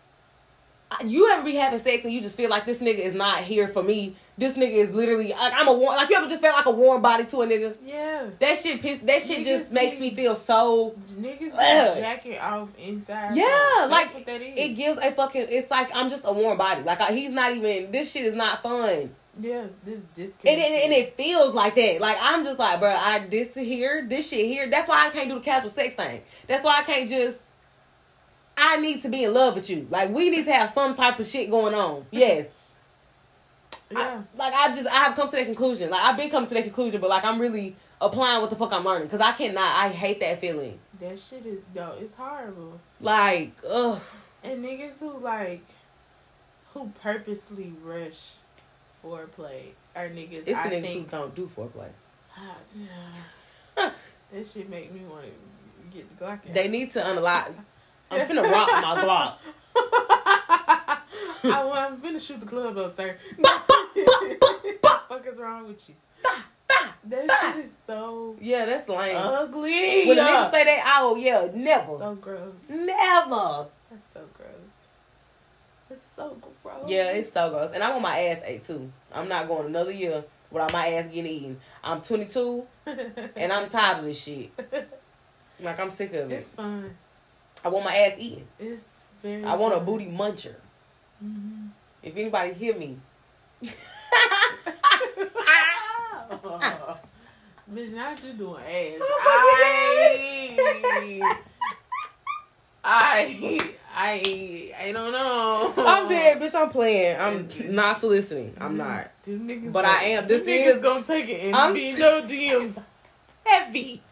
you ever be having sex and you just feel like this nigga is not here for me. This nigga is literally like you ever just felt like a warm body to a nigga? Yeah. That shit just makes me feel so niggas jacket off inside. Yeah, that's like what that is. It gives a fucking. It's like I'm just a warm body. Like he's not even. This shit is not fun. Yeah, this disconnect. And it feels like that. Like I'm just like, bro, this shit here. That's why I can't do the casual sex thing. That's why I can't just. I need to be in love with you. Like we need to have some type of shit going on. Yes. Yeah. I have come to that conclusion. Like, I've been coming to that conclusion, but, like, I'm really applying what the fuck I'm learning. Because I cannot. I hate that feeling. That shit is, though. It's horrible. Like, ugh. And niggas who purposely rush foreplay are niggas, it's I niggas think, who don't do foreplay. That shit make me want to get the Glock out. They need to unlock. I'm finna rock my Glock. I'm finna shoot the club up, sir. What the fuck is wrong with you? That shit is so... Yeah, that's lame. Ugly. When niggas say that, never. That's so gross. Never. That's so gross. It's so gross. Yeah, it's so gross. And I want my ass ate, too. I'm not going another year without my ass getting eaten. I'm 22, and I'm tired of this shit. Like, I'm sick of it. It's fine. I want my ass eaten. It's very I want fun. A booty muncher. Mm-hmm. If anybody hear me, bitch, not you doing ass. I don't know. I'm dead, bitch. I'm playing. I'm not soliciting. I'm not. But I am. This nigga's gonna take it. And I'm being no DMs heavy.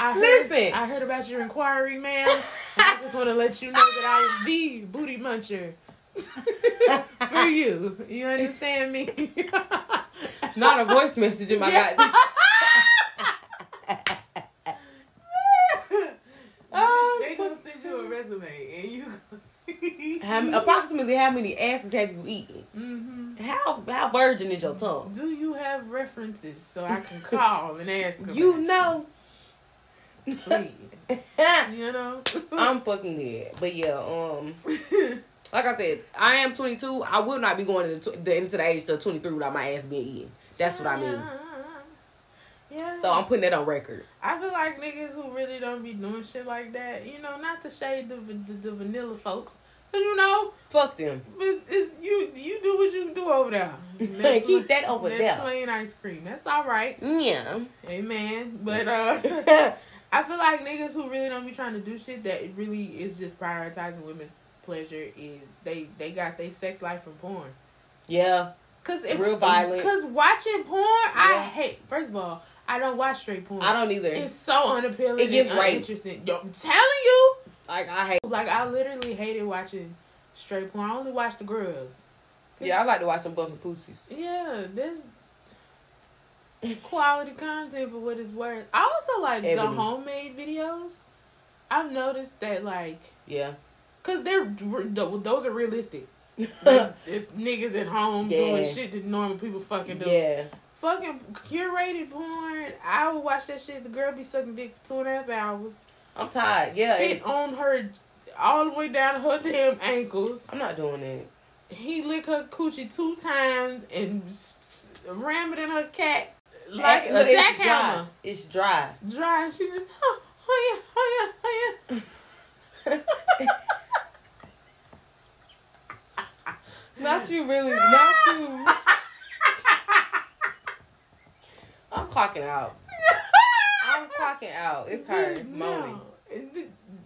I heard about your inquiry, ma'am. I just want to let you know that I am the booty muncher for you. You understand me? Not a voice message in my goddamn. They gonna send you a resume and you. Approximately how many asses have you eaten? Mm-hmm. How virgin is your tongue? Do you have references so I can call and ask? You know. Please. You know? I'm fucking dead. But yeah, like I said, I am 22. I will not be going into the age till 23 without my ass being eaten. That's what I mean. Yeah. So I'm putting that on record. I feel like niggas who really don't be doing shit like that, you know, not to shade the vanilla folks. But you know, fuck them. It's, you do what you do over there. Keep that over there. That's plain ice cream. That's all right. Yeah. Amen. But I feel like niggas who really don't be trying to do shit that really is just prioritizing women's pleasure is they got their sex life from porn. Yeah. Real violent. Because watching porn, yeah. I hate. First of all, I don't watch straight porn. I don't either. It's so unappealing. It gets uninteresting. Right. Yo, I'm telling you. Like, I hate. Like, I literally hated watching straight porn. I only watch the girls. Yeah, I like to watch some bumping pussies. Yeah, there's quality content for what it's worth. I also like the homemade videos. I've noticed that, like... Yeah. Because those are realistic. Like, it's niggas at home doing shit that normal people fucking do. Yeah. Fucking curated porn. I would watch that shit. The girl be sucking dick for 2.5 hours. I'm tired. Yeah. Spit on her all the way down her damn ankles. I'm not doing that. He licked her coochie 2 times and rammed it in her cat like a jackhammer. It's dry. Dry. She just, oh yeah. Not you. I'm clocking out. It's her moaning.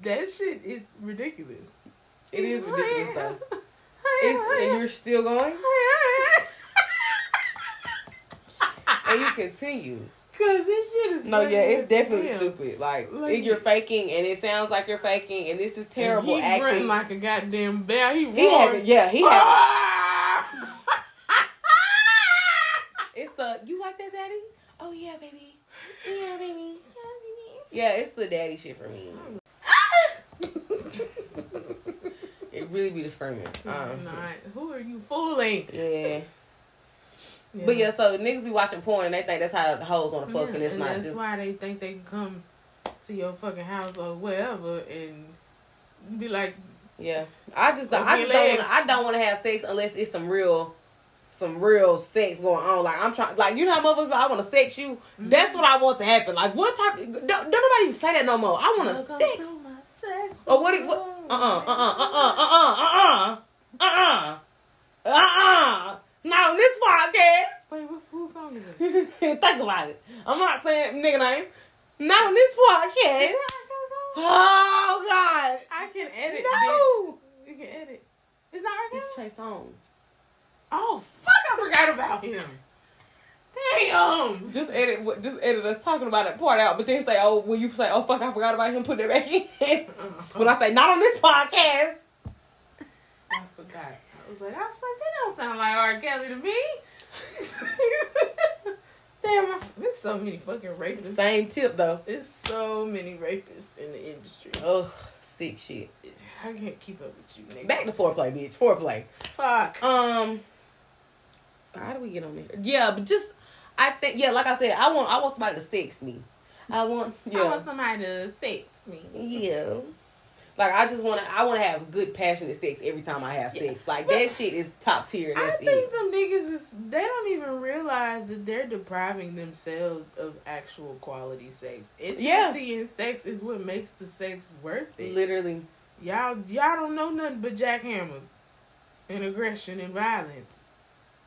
That shit is ridiculous. It is ridiculous though. And you're still going? And you continue. Cause this shit is it's definitely stupid. Like you're faking, and it sounds like you're faking, and this is terrible acting. He running like a goddamn bear. He had it. It's the you like that, daddy? Oh yeah, baby. Yeah, baby. Yeah, it's the daddy shit for me. It really be the screaming. Not. Who are you fooling? Yeah. Yeah. But yeah, so niggas be watching porn and they think that's how the hoes wanna fuck, and it's not. That's why they think they can come to your fucking house or wherever and be like, yeah. I just don't want to have sex unless it's some real sex going on. Like I'm trying, like, you know how motherfuckers, I want to sex you. Mm-hmm. That's what I want to happen. Like what type? Don't nobody even say that no more. I want to sex. Or what? Now this podcast. Wait, whose song is it? Think about it. I'm not saying nigga name. Not on this podcast. Oh God! I can edit. No, bitch. You can edit. It's not R. Kelly. It's Trey Songz. Oh fuck! I forgot about him. Damn. Just edit us talking about that part out, but then say, "Oh, when you say, oh fuck, I forgot about him," put it back in. When I say, "Not on this podcast," I forgot. I was like, that don't sound like R. Kelly to me. Damn, there's so many fucking rapists. Same tip though. There's so many rapists in the industry. Ugh, sick shit. I can't keep up with you, niggas. Back to foreplay, bitch. Foreplay. Fuck. How do we get on there? Yeah, but just I think like I said, I want somebody to sex me. Yeah. Like, I want to have good, passionate sex every time I have sex. Like, but that shit is top tier. And I think them niggas, they don't even realize that they're depriving themselves of actual quality sex. Intimacy and sex is what makes the sex worth it. Literally. Y'all don't know nothing but jackhammers and aggression and violence.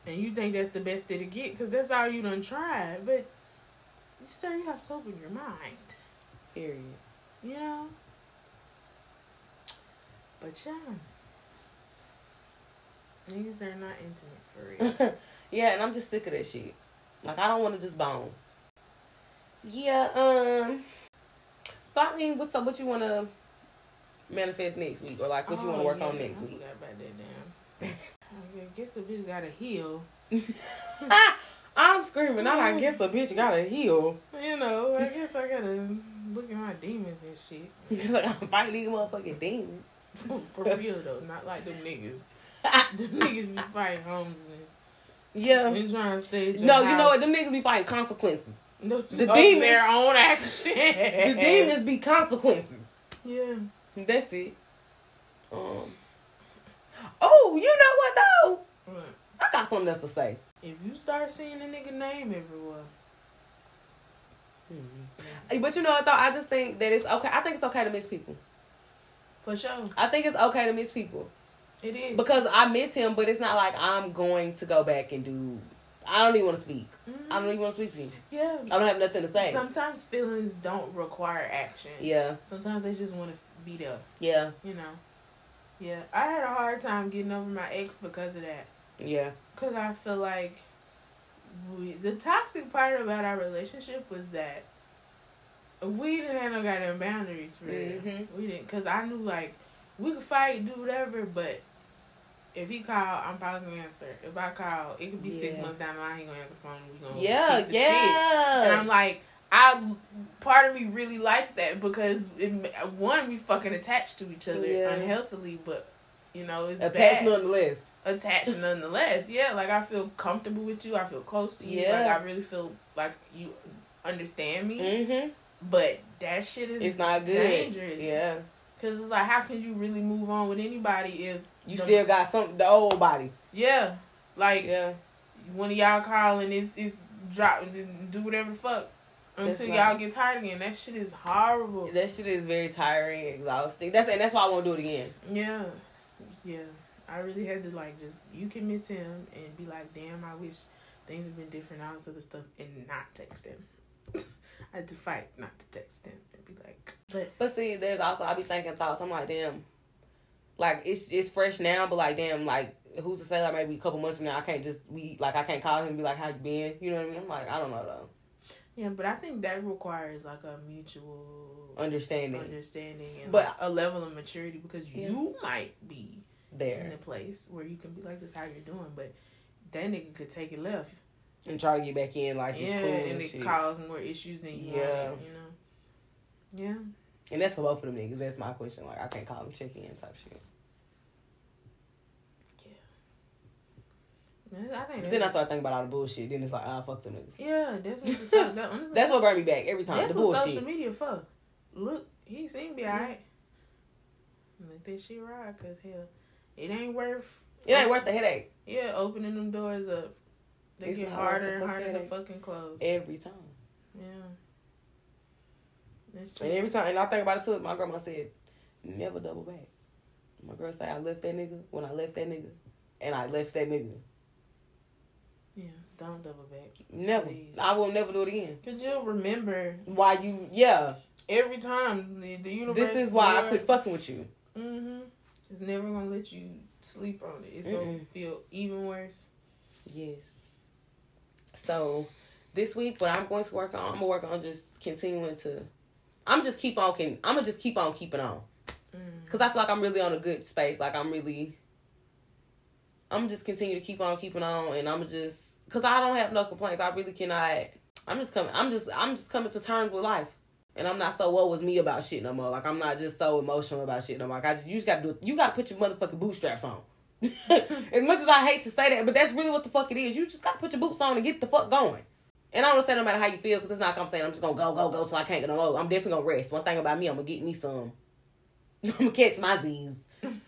And you think that's the best it'll get because that's all you done tried. But, sir, you have to open your mind. Period. You know? But yeah, niggas are not intimate for real. Yeah, and I'm just sick of that shit. Like, I don't want to just bone. Yeah, so I mean, what you want to manifest next week? Or like, what you want to work on next week? I forgot about that, damn. I guess a bitch got a heel. I'm screaming out, I guess a bitch got a heel. You know, I guess I got to look at my demons and shit. Because like, I'm fighting these motherfucking demons. For real though, not like them niggas. Them niggas be fighting homelessness. Yeah. Been trying to stay. No, house. You know what? Them niggas be fighting consequences. No, the demons their own action. The demons be consequences. Yeah. That's it. Oh, you know what though? What? I got something else to say. If you start seeing a nigga name everywhere. Mm-hmm. But you know what though? I just think that it's okay. I think it's okay to miss people. For sure. I think it's okay to miss people. It is. Because I miss him, but it's not like I'm going to go back and do... I don't even want to speak. Mm-hmm. I don't even want to speak to you. Yeah. I don't have nothing to say. Sometimes feelings don't require action. Yeah. Sometimes they just want to be there. Yeah. You know? Yeah. I had a hard time getting over my ex because of that. Yeah. Because I feel like the toxic part about our relationship was that we didn't have no goddamn boundaries for real. Mm-hmm. We didn't. Because I knew, like, we could fight, do whatever, but... If he call, I'm probably going to answer. If I call, it could be 6 months down the line, he going to answer the phone and we're going to keep the shit. And I'm like, part of me really likes that because, one, we fucking attached to each other unhealthily, but, you know, it's attached nonetheless. Attached nonetheless, yeah. Like, I feel comfortable with you. I feel close to you. Yeah. Like, I really feel like you understand me. Mm-hmm. But that shit is it's not good. Dangerous. Yeah. Because it's like, how can you really move on with anybody if you still got the old body? Yeah. Like, one of y'all calling, it's dropping, do whatever the fuck until y'all get tired again. That shit is horrible. That shit is very tiring, exhausting. That's why I won't do it again. Yeah. Yeah. I really had to, like, just, you can miss him and be like, damn, I wish things had been different, all this other stuff, and not text him. I had to fight not to text him and be like... But see, there's also... I be thinking thoughts. I'm like, damn. Like, it's fresh now, but like, damn, like, who's to say that maybe a couple months from now I can't just... I can't call him and be like, how you been? You know what I mean? I'm like, I don't know, though. Yeah, but I think that requires, like, a mutual... Understanding. And but, like, a level of maturity because you might be... There. In the place where you can be like, this how you're doing, but that nigga could take it left. And try to get back in like it's cool and it causes more issues than you want, you know? Yeah. And that's for both of them niggas. That's my question. Like, I can't call them check-in type shit. Yeah. I think then I start thinking about all the bullshit. Then it's like, ah, fuck them niggas. Yeah, that's what that's what burned me back every time. That's the bullshit. That's what social media for. Look, he seemed be all right. Let that shit ride, because, hell, it ain't worth the headache. Yeah, opening them doors up. They get harder and harder to fucking close. Every time. Yeah. And every time, and I think about it too, my grandma said, never double back. My girl said, I left that nigga when I left that nigga. And I left that nigga. Yeah, don't double back. Never. Please. I will never do it again. Because you'll remember. Why you, every time the universe. This is why I quit fucking with you. Mm-hmm. It's never going to let you sleep on it. It's going to feel even worse. Yes. So, this week, what I'm going to work on, I'm going to work on just continuing to... I'm going to just keep on keeping on. Because I feel like I'm really on a good space. Like, I'm going to just continue to keep on keeping on. And I'm going to just... Because I don't have no complaints. I really cannot... I'm just coming to terms with life. And I'm not so what was me about shit no more. Like, I'm not just so emotional about shit no more. Like, you got to put your motherfucking bootstraps on. As much as I hate to say that, but that's really what the fuck it is. You just gotta put your boots on and get the fuck going. And I don't say no matter how you feel, because it's not like I'm saying I'm just gonna go till I can't get no more. I'm definitely gonna rest. One thing about me, I'm gonna get me some. I'm gonna catch my Z's.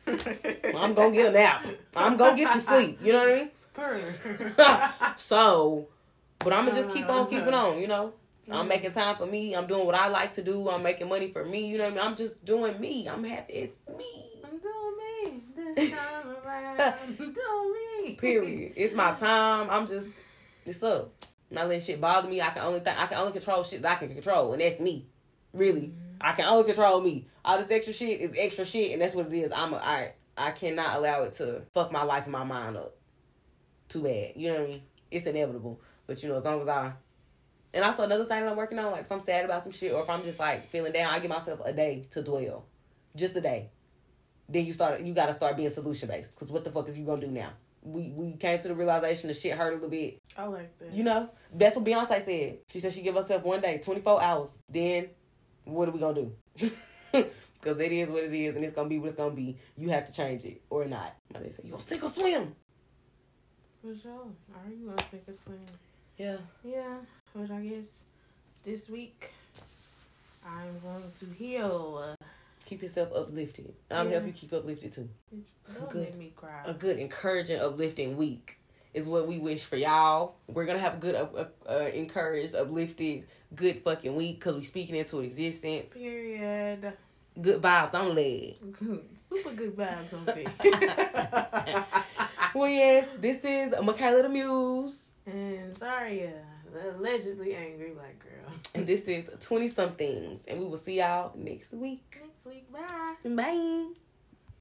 I'm gonna get a nap. I'm gonna get some sleep. You know what I mean? So, but I'm gonna just keep on keeping on, you know? I'm making time for me. I'm doing what I like to do. I'm making money for me. You know what I mean? I'm just doing me. I'm happy. It's me. I'm doing me. This time around, do me. Period. It's my time. It's up. I'm not letting shit bother me. I can only control shit that I can control, and that's me. Really, I can only control me. All this extra shit is extra shit, and that's what it is. I cannot allow it to fuck my life and my mind up. Too bad. You know what I mean? It's inevitable. But you know, as long as I. And also another thing that I'm working on, like if I'm sad about some shit or if I'm just like feeling down, I give myself a day to dwell, just a day. Then you gotta start being solution based. Because what the fuck is you gonna do now? We came to the realization the shit hurt a little bit. I like that. You know? That's what Beyonce said. She said she give herself one day, 24 hours. Then, what are we gonna do? Because it is what it is and it's gonna be what it's gonna be. You have to change it or not. My dad said, you gonna sink or swim? For sure. Are you gonna sink or swim? Yeah. Yeah. But I guess this week, I'm going to heal. Keep yourself uplifted. I'm help you keep uplifted too. Don't make me cry. A good, encouraging, uplifting week is what we wish for y'all. We're gonna have a good, encouraged, uplifted, good fucking week because we speaking into existence. Period. Good vibes only. Super good vibes only. Well, yes, this is Makayla Muse. And Zaria, the allegedly angry black girl. And this is 20 Somethings. And we will see y'all next week. Next week. Bye. Bye.